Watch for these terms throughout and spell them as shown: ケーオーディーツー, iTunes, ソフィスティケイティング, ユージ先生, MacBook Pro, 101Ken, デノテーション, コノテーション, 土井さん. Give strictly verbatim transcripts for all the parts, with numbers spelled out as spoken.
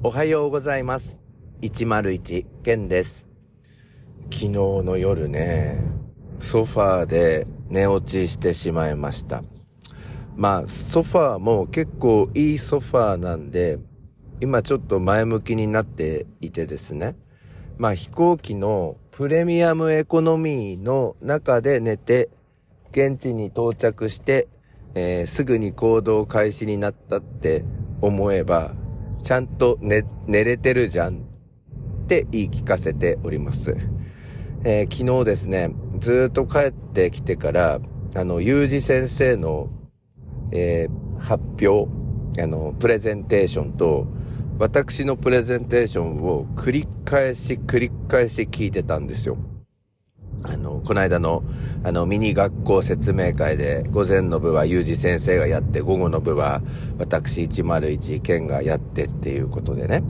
おはようございます。 いちまるいちケン です。昨日の夜ね、ソファーで寝落ちしてしまいました。まあソファーも結構いいソファーなんで、今ちょっと前向きになっていてですね、まあ飛行機のプレミアムエコノミーの中で寝て、現地に到着して、えー、すぐに行動開始になったって思えば、ちゃんと 寝, 寝れてるじゃんって言い聞かせております、えー、昨日ですね、ずーっと帰ってきてからあのユージ先生の、えー、発表あのプレゼンテーションと私のプレゼンテーションを繰り返し繰り返し聞いてたんですよ。あのこの間のあのミニ学校説明会で、午前の部はユージ先生がやって、午後の部は私いちまるいちケンがやってっていうことでね。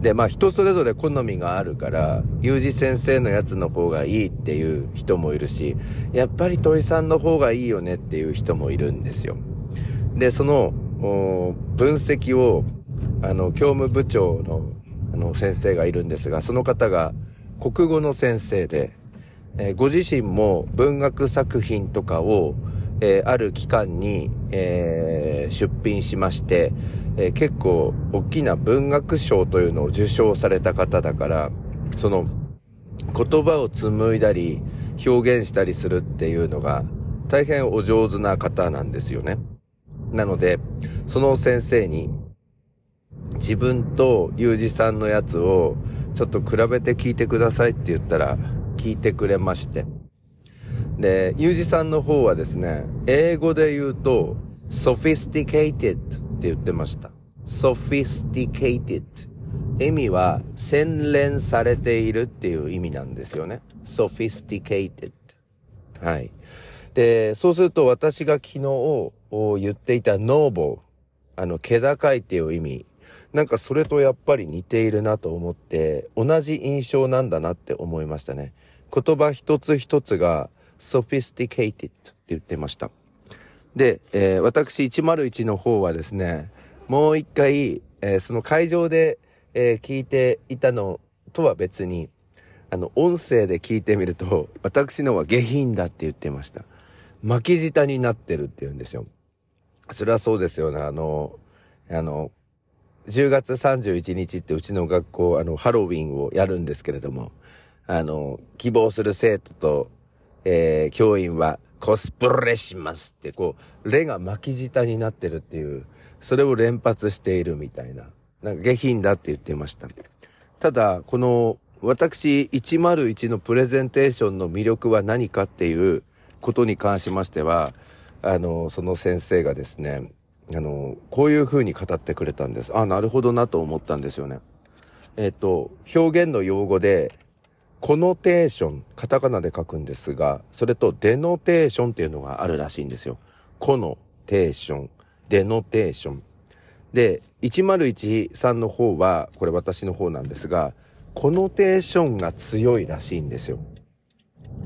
でまあ人それぞれ好みがあるから、ユージ先生のやつの方がいいっていう人もいるし、やっぱり土井さんの方がいいよねっていう人もいるんですよ。でその分析をあの教務部長のあの先生がいるんですが、その方が国語の先生で、えー、ご自身も文学作品とかを、えー、ある機関に、えー、出品しまして、えー、結構大きな文学賞というのを受賞された方だから、その言葉を紡いだり表現したりするっていうのが大変お上手な方なんですよね。なのでその先生に自分とユージさんのやつをちょっと比べて聞いてくださいって言ったら聞いてくれまして、でユージさんの方はですね、英語で言うと sophisticated って言ってました。 sophisticated 意味は洗練されているっていう意味なんですよね。 sophisticated はい。でそうすると私が昨日言っていた noble、 あの気高いっていう意味、なんかそれとやっぱり似ているなと思って、同じ印象なんだなって思いましたね。言葉一つ一つが sophisticated って言ってました。で、えー、私いちまるいちの方はですね、もう一回、えー、その会場で、えー、聞いていたのとは別に、あの音声で聞いてみると、私のは下品だって言ってました。巻き舌になってるって言うんですよ。それはそうですよね。あのあのじゅうがつさんじゅういちにちってうちの学校あのハロウィンをやるんですけれども、あの希望する生徒と、えー、教員はコスプレしますって、こうレが巻き舌になってるっていう、それを連発しているみたいな、なんか下品だって言ってました。ただこの私いちまるいちのプレゼンテーションの魅力は何かっていうことに関しましては、あのその先生がですね、あのこういう風に語ってくれたんです。あ、なるほどなと思ったんですよね。えっと表現の用語でコノテーション、カタカナで書くんですが、それとデノテーションっていうのがあるらしいんですよ。コノテーション、デノテーションで、いちまるいちさんの方は、これ私の方なんですが、コノテーションが強いらしいんですよ。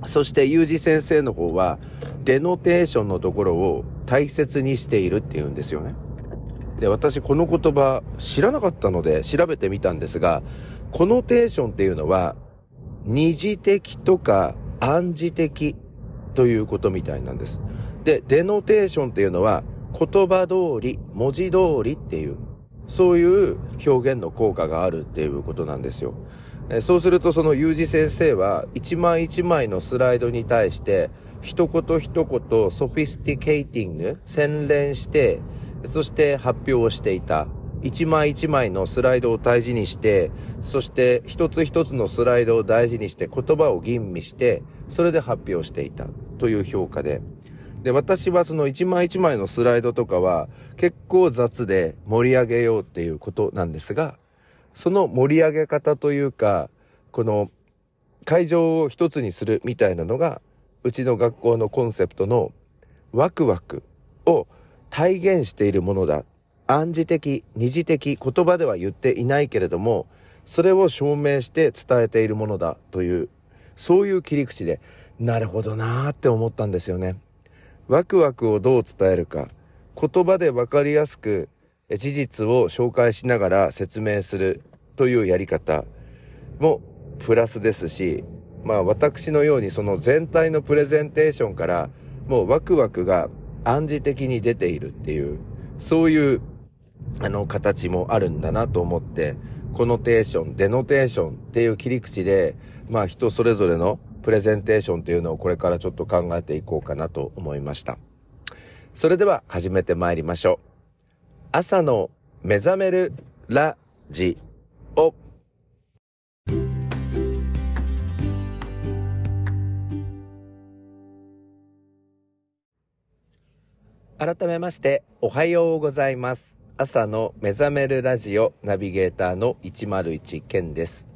そしてユージ先生の方はデノテーションのところを大切にしているっていうんですよね。で私この言葉知らなかったので調べてみたんですが、コノテーションっていうのは二次的とか暗示的ということみたいなんです。でデノテーションっていうのは言葉通り文字通りっていう、そういう表現の効果があるっていうことなんですよ。そうするとそのユージ先生は一枚一枚のスライドに対して一言一言ソフィスティケイティング、洗練して、そして発表をしていた。一枚一枚のスライドを大事にして、そして一つ一つのスライドを大事にして、言葉を吟味して、それで発表していたという評価で、で私はその一枚一枚のスライドとかは結構雑で盛り上げようっていうことなんですが、その盛り上げ方というか、この会場を一つにするみたいなのが、うちの学校のコンセプトのワクワクを体現しているものだ。暗示的、二次的、言葉では言っていないけれども、それを証明して伝えているものだという、そういう切り口で、なるほどなーって思ったんですよね。ワクワクをどう伝えるか、言葉でわかりやすく、事実を紹介しながら説明するというやり方もプラスですし、まあ私のようにその全体のプレゼンテーションからもうワクワクが暗示的に出ているっていう、そういうあの形もあるんだなと思って、コノテーション、デノテーションっていう切り口で、まあ人それぞれのプレゼンテーションっていうのをこれからちょっと考えていこうかなと思いました。それでは始めてまいりましょう。朝の目覚めるラジオ。改めましておはようございます。朝の目覚めるラジオナビゲーターのいちまるいちケンです。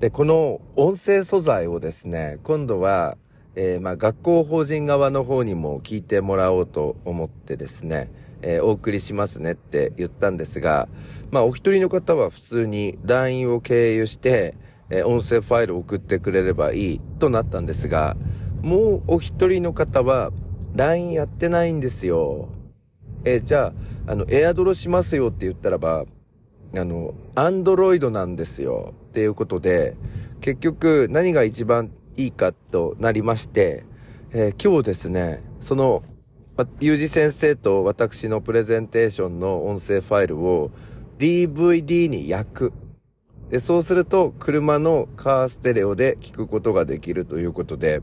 で、この音声素材をですね、今度は、えー、まあ学校法人側の方にも聞いてもらおうと思ってですね、えー、お送りしますねって言ったんですが、まあお一人の方は普通に ライン を経由して、えー、音声ファイルを送ってくれればいいとなったんですが、もうお一人の方はライン やってないんですよ。えー、じゃあ、あの、エアドロしますよって言ったらば、あの、アンドロイドなんですよ。っていうことで、結局何が一番いいかとなりまして、えー、今日ですね、その、ま、ゆうじ先生と私のプレゼンテーションの音声ファイルを ディーブイディー に焼く。で、そうすると車のカーステレオで聞くことができるということで、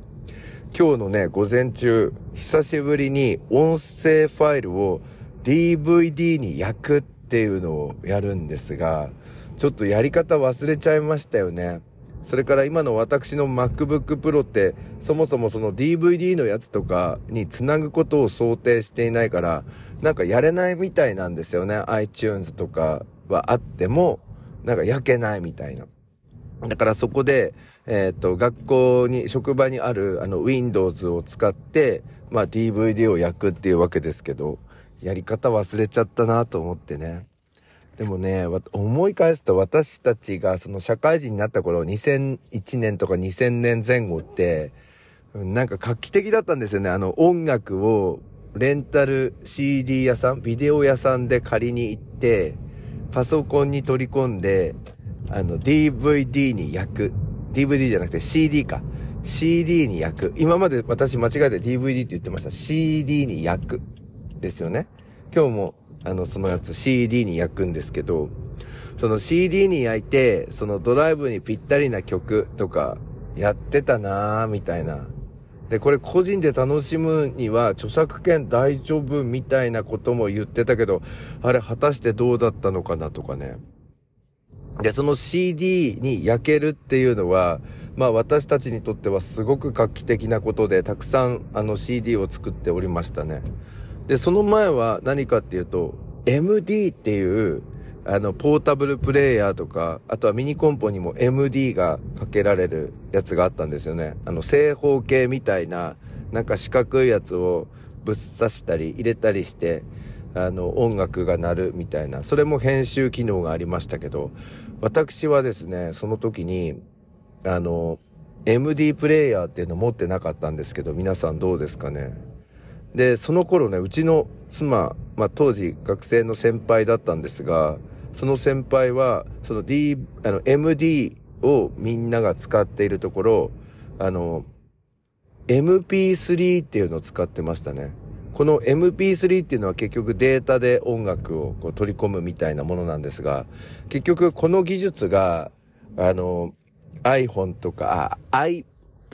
今日のね、午前中、久しぶりに音声ファイルを ディーブイディー に焼くっていうのをやるんですが、ちょっとやり方忘れちゃいましたよね。それから今の私の MacBook Pro って、そもそもその ディーブイディー のやつとかにつなぐことを想定していないから、なんかやれないみたいなんですよね。iTunes とかはあっても、なんか焼けないみたいな。だからそこで、えっと、学校に、職場にある、あの、Windows を使って、まあ、ディーブイディー を焼くっていうわけですけど、やり方忘れちゃったなと思ってね。でもね、思い返すと私たちが、その、社会人になった頃、にせんいちねんとかにせんねんぜん後って、なんか画期的だったんですよね。あの、音楽を、レンタル シーディー 屋さん、ビデオ屋さんで借りに行って、パソコンに取り込んで、あの ディーブイディー に焼く、 ディーブイディー じゃなくて シーディー か、 シーディー に焼く。今まで私間違えて ディーブイディー って言ってました。 シーディー に焼くですよね。今日もあのそのやつ シーディー に焼くんですけど、その シーディー に焼いて、そのドライブにぴったりな曲とかやってたなーみたいな。で、これ個人で楽しむには著作権大丈夫みたいなことも言ってたけど、あれ果たしてどうだったのかなとかね。で、その シーディー に焼けるっていうのは、まあ私たちにとってはすごく画期的なことで、たくさんあの シーディー を作っておりましたね。で、その前は何かっていうと、エムディー っていう、あの、ポータブルプレイヤーとか、あとはミニコンポにも エムディー がかけられるやつがあったんですよね。あの、正方形みたいな、なんか四角いやつをぶっ刺したり入れたりして、あの音楽が鳴るみたいな、それも編集機能がありましたけど、私はですね、その時にあの エムディー プレイヤーっていうの持ってなかったんですけど、皆さんどうですかね。で、その頃ね、うちの妻、まあ当時学生の先輩だったんですが、その先輩はその D あの エムディー をみんなが使っているところ、あの エムピースリー っていうのを使ってましたね。この エムピースリー っていうのは結局データで音楽をこう取り込むみたいなものなんですが、結局この技術が、あの、iPhone とか、あ、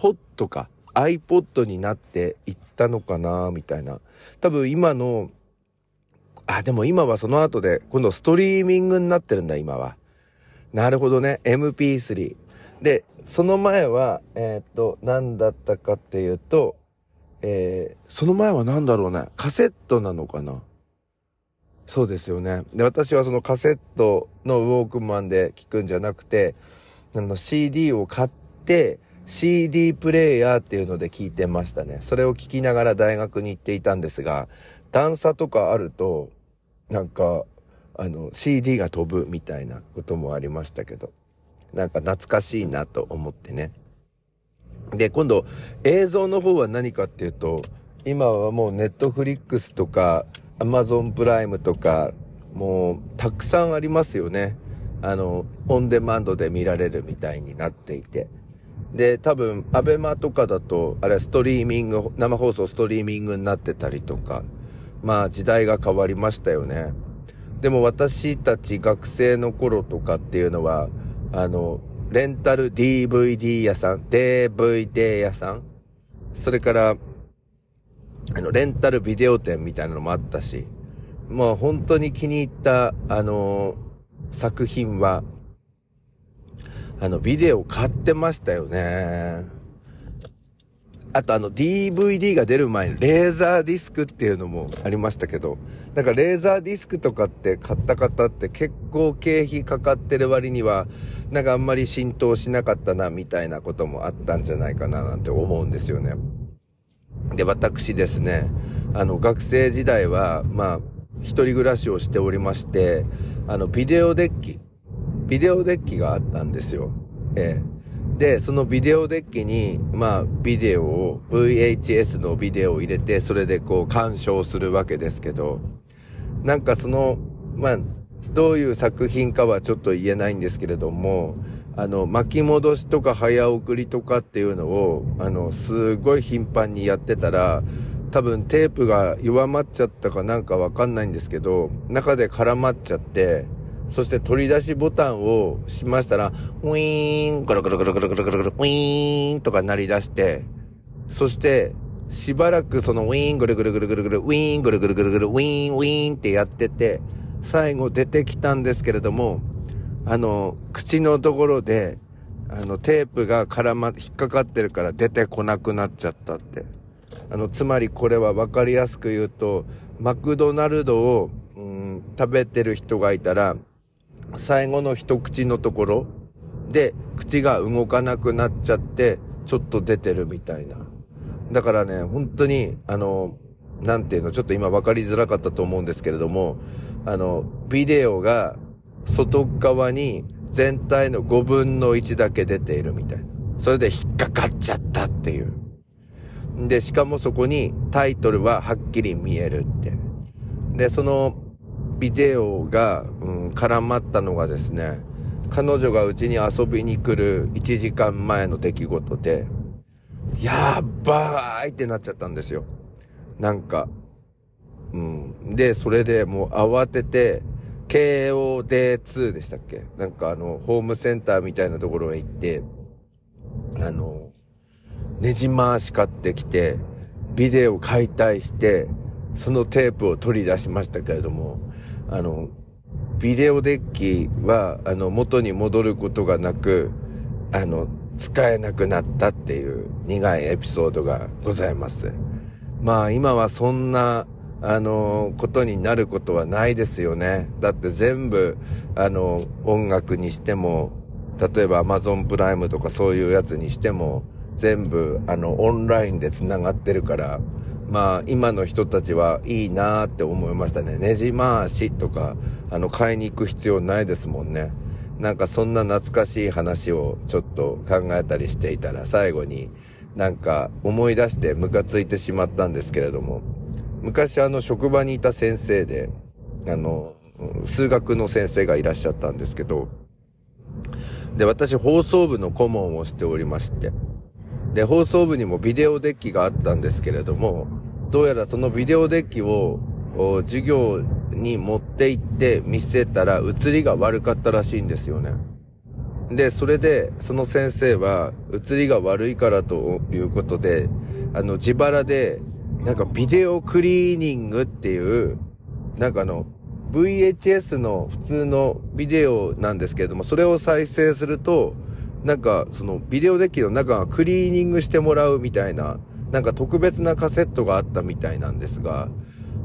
iPod か、iPod になっていったのかな、みたいな。多分今の、あ、でも今はその後で、今度ストリーミングになってるんだ、今は。なるほどね、エムピースリー。で、その前は、えーっと、何だったかっていうと、えー、その前は何だろうね。カセットなのかな。そうですよね。で、私はそのカセットのウォークマンで聞くんじゃなくて、あの シーディー を買って シーディー プレイヤーっていうので聞いてましたね。それを聞きながら大学に行っていたんですが、段差とかあるとなんかあの シーディー が飛ぶみたいなこともありましたけど、なんか懐かしいなと思ってね。で、今度映像の方は何かっていうと、今はもうネットフリックスとかアマゾンプライムとかもうたくさんありますよね。あのオンデマンドで見られるみたいになっていて、で多分アベマとかだとあれストリーミング、生放送ストリーミングになってたりとか、まあ時代が変わりましたよね。でも私たち学生の頃とかっていうのはあのレンタル ディーブイディー 屋さん、ディーブイディー 屋さん、それからあのレンタルビデオ店みたいなのもあったし、もう本当に気に入ったあの作品はあのビデオ買ってましたよね。あとあの ディーブイディー が出る前にレーザーディスクっていうのもありましたけど、なんかレーザーディスクとかって買った方って結構経費かかってる割にはなんかあんまり浸透しなかったなみたいなこともあったんじゃないかななんて思うんですよね。で私ですね、あの学生時代はまあ一人暮らしをしておりまして、あのビデオデッキビデオデッキがあったんですよ、ええで、そのビデオデッキに、まあ、ビデオを、ブイエイチエス のビデオを入れて、それでこう、鑑賞するわけですけど、なんかその、まあ、どういう作品かはちょっと言えないんですけれども、あの、巻き戻しとか早送りとかっていうのを、あの、すごい頻繁にやってたら、多分テープが弱まっちゃったかなんかわかんないんですけど、中で絡まっちゃって、そして取り出しボタンをしましたら、ウィーン、ゴロゴロゴロゴロゴロゴロ、ウィーンとか鳴り出して、そして、しばらくそのウィーン、ゴロゴロゴロゴロゴロ、ウィーン、ゴロゴロゴロゴロ、ウィーン、ウィーンってやってて、最後出てきたんですけれども、あの、口のところで、あの、テープが絡ま、引っかかってるから出てこなくなっちゃったって。あの、つまりこれはわかりやすく言うと、マクドナルドを、うん、食べてる人がいたら、最後の一口のところで口が動かなくなっちゃってちょっと出てるみたいな。だからね、本当にあのなんていうの、ちょっと今分かりづらかったと思うんですけれども、あのビデオが外側に全体のごぶんのいちだけ出ているみたいな。それで引っかかっちゃったっていう。でしかもそこにタイトルははっきり見えるって。でそのビデオが、うん、絡まったのがですね、彼女がうちに遊びに来るいちじかんまえの出来事で、やっばーいってなっちゃったんですよ。なんか、うん、でそれでもう慌てて ケーオーディーツー でしたっけ、なんかあのホームセンターみたいなところへ行って、あのねじ回し買ってきてビデオ解体してそのテープを取り出しましたけれども、あのビデオデッキはあの元に戻ることがなく、あの使えなくなったっていう苦いエピソードがございます。まあ今はそんなあのことになることはないですよね。だって全部あの音楽にしても、例えば Amazon プライムとかそういうやつにしても全部あのオンラインでつながってるから、まあ今の人たちはいいなーって思いましたね。ねじ回しとかあの買いに行く必要ないですもんね。なんかそんな懐かしい話をちょっと考えたりしていたら、最後になんか思い出してムカついてしまったんですけれども、昔あの職場にいた先生で、あの数学の先生がいらっしゃったんですけど、で私放送部の顧問をしておりまして、で放送部にもビデオデッキがあったんですけれども、どうやらそのビデオデッキを授業に持って行って見せたら写りが悪かったらしいんですよね。でそれでその先生は写りが悪いからということで、あの自腹でなんかビデオクリーニングっていう、なんかあの ブイエイチエス の普通のビデオなんですけれども、それを再生するとなんかそのビデオデッキの中がクリーニングしてもらうみたいな、なんか特別なカセットがあったみたいなんですが、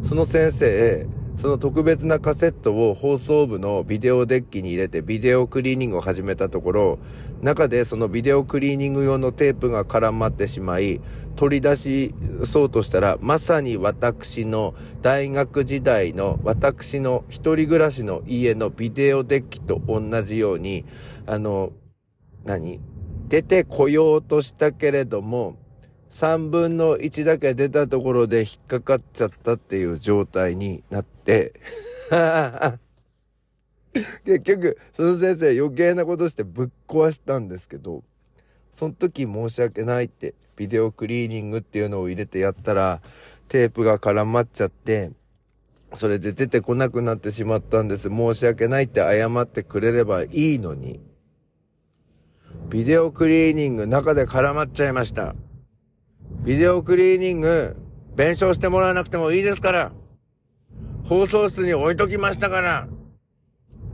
その先生その特別なカセットを放送部のビデオデッキに入れてビデオクリーニングを始めたところ、中でそのビデオクリーニング用のテープが絡まってしまい、取り出しそうとしたら、まさに私の大学時代の私の一人暮らしの家のビデオデッキと同じように、あの何出てこようとしたけれども、さんぶんのいちだけ出たところで引っかかっちゃったっていう状態になって結局その先生余計なことしてぶっ壊したんですけど、その時申し訳ないってビデオクリーニングっていうのを入れてやったらテープが絡まっちゃって、それで出てこなくなってしまったんです。申し訳ないって謝ってくれればいいのに、ビデオクリーニング中で絡まっちゃいました。ビデオクリーニング弁償してもらわなくてもいいですから、放送室に置いときましたから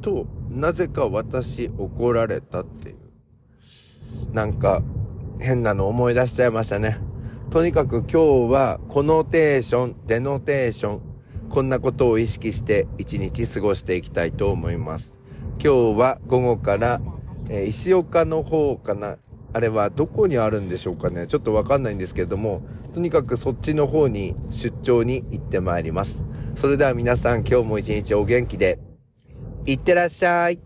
と、なぜか私怒られたっていう、なんか変なの思い出しちゃいましたね。とにかく今日はコノテーション、デノテーション、こんなことを意識して一日過ごしていきたいと思います。今日は午後から、えー、石岡の方かな、あれはどこにあるんでしょうかね、ちょっとわかんないんですけれども、とにかくそっちの方に出張に行ってまいります。それでは皆さん、今日も一日お元気でいってらっしゃい。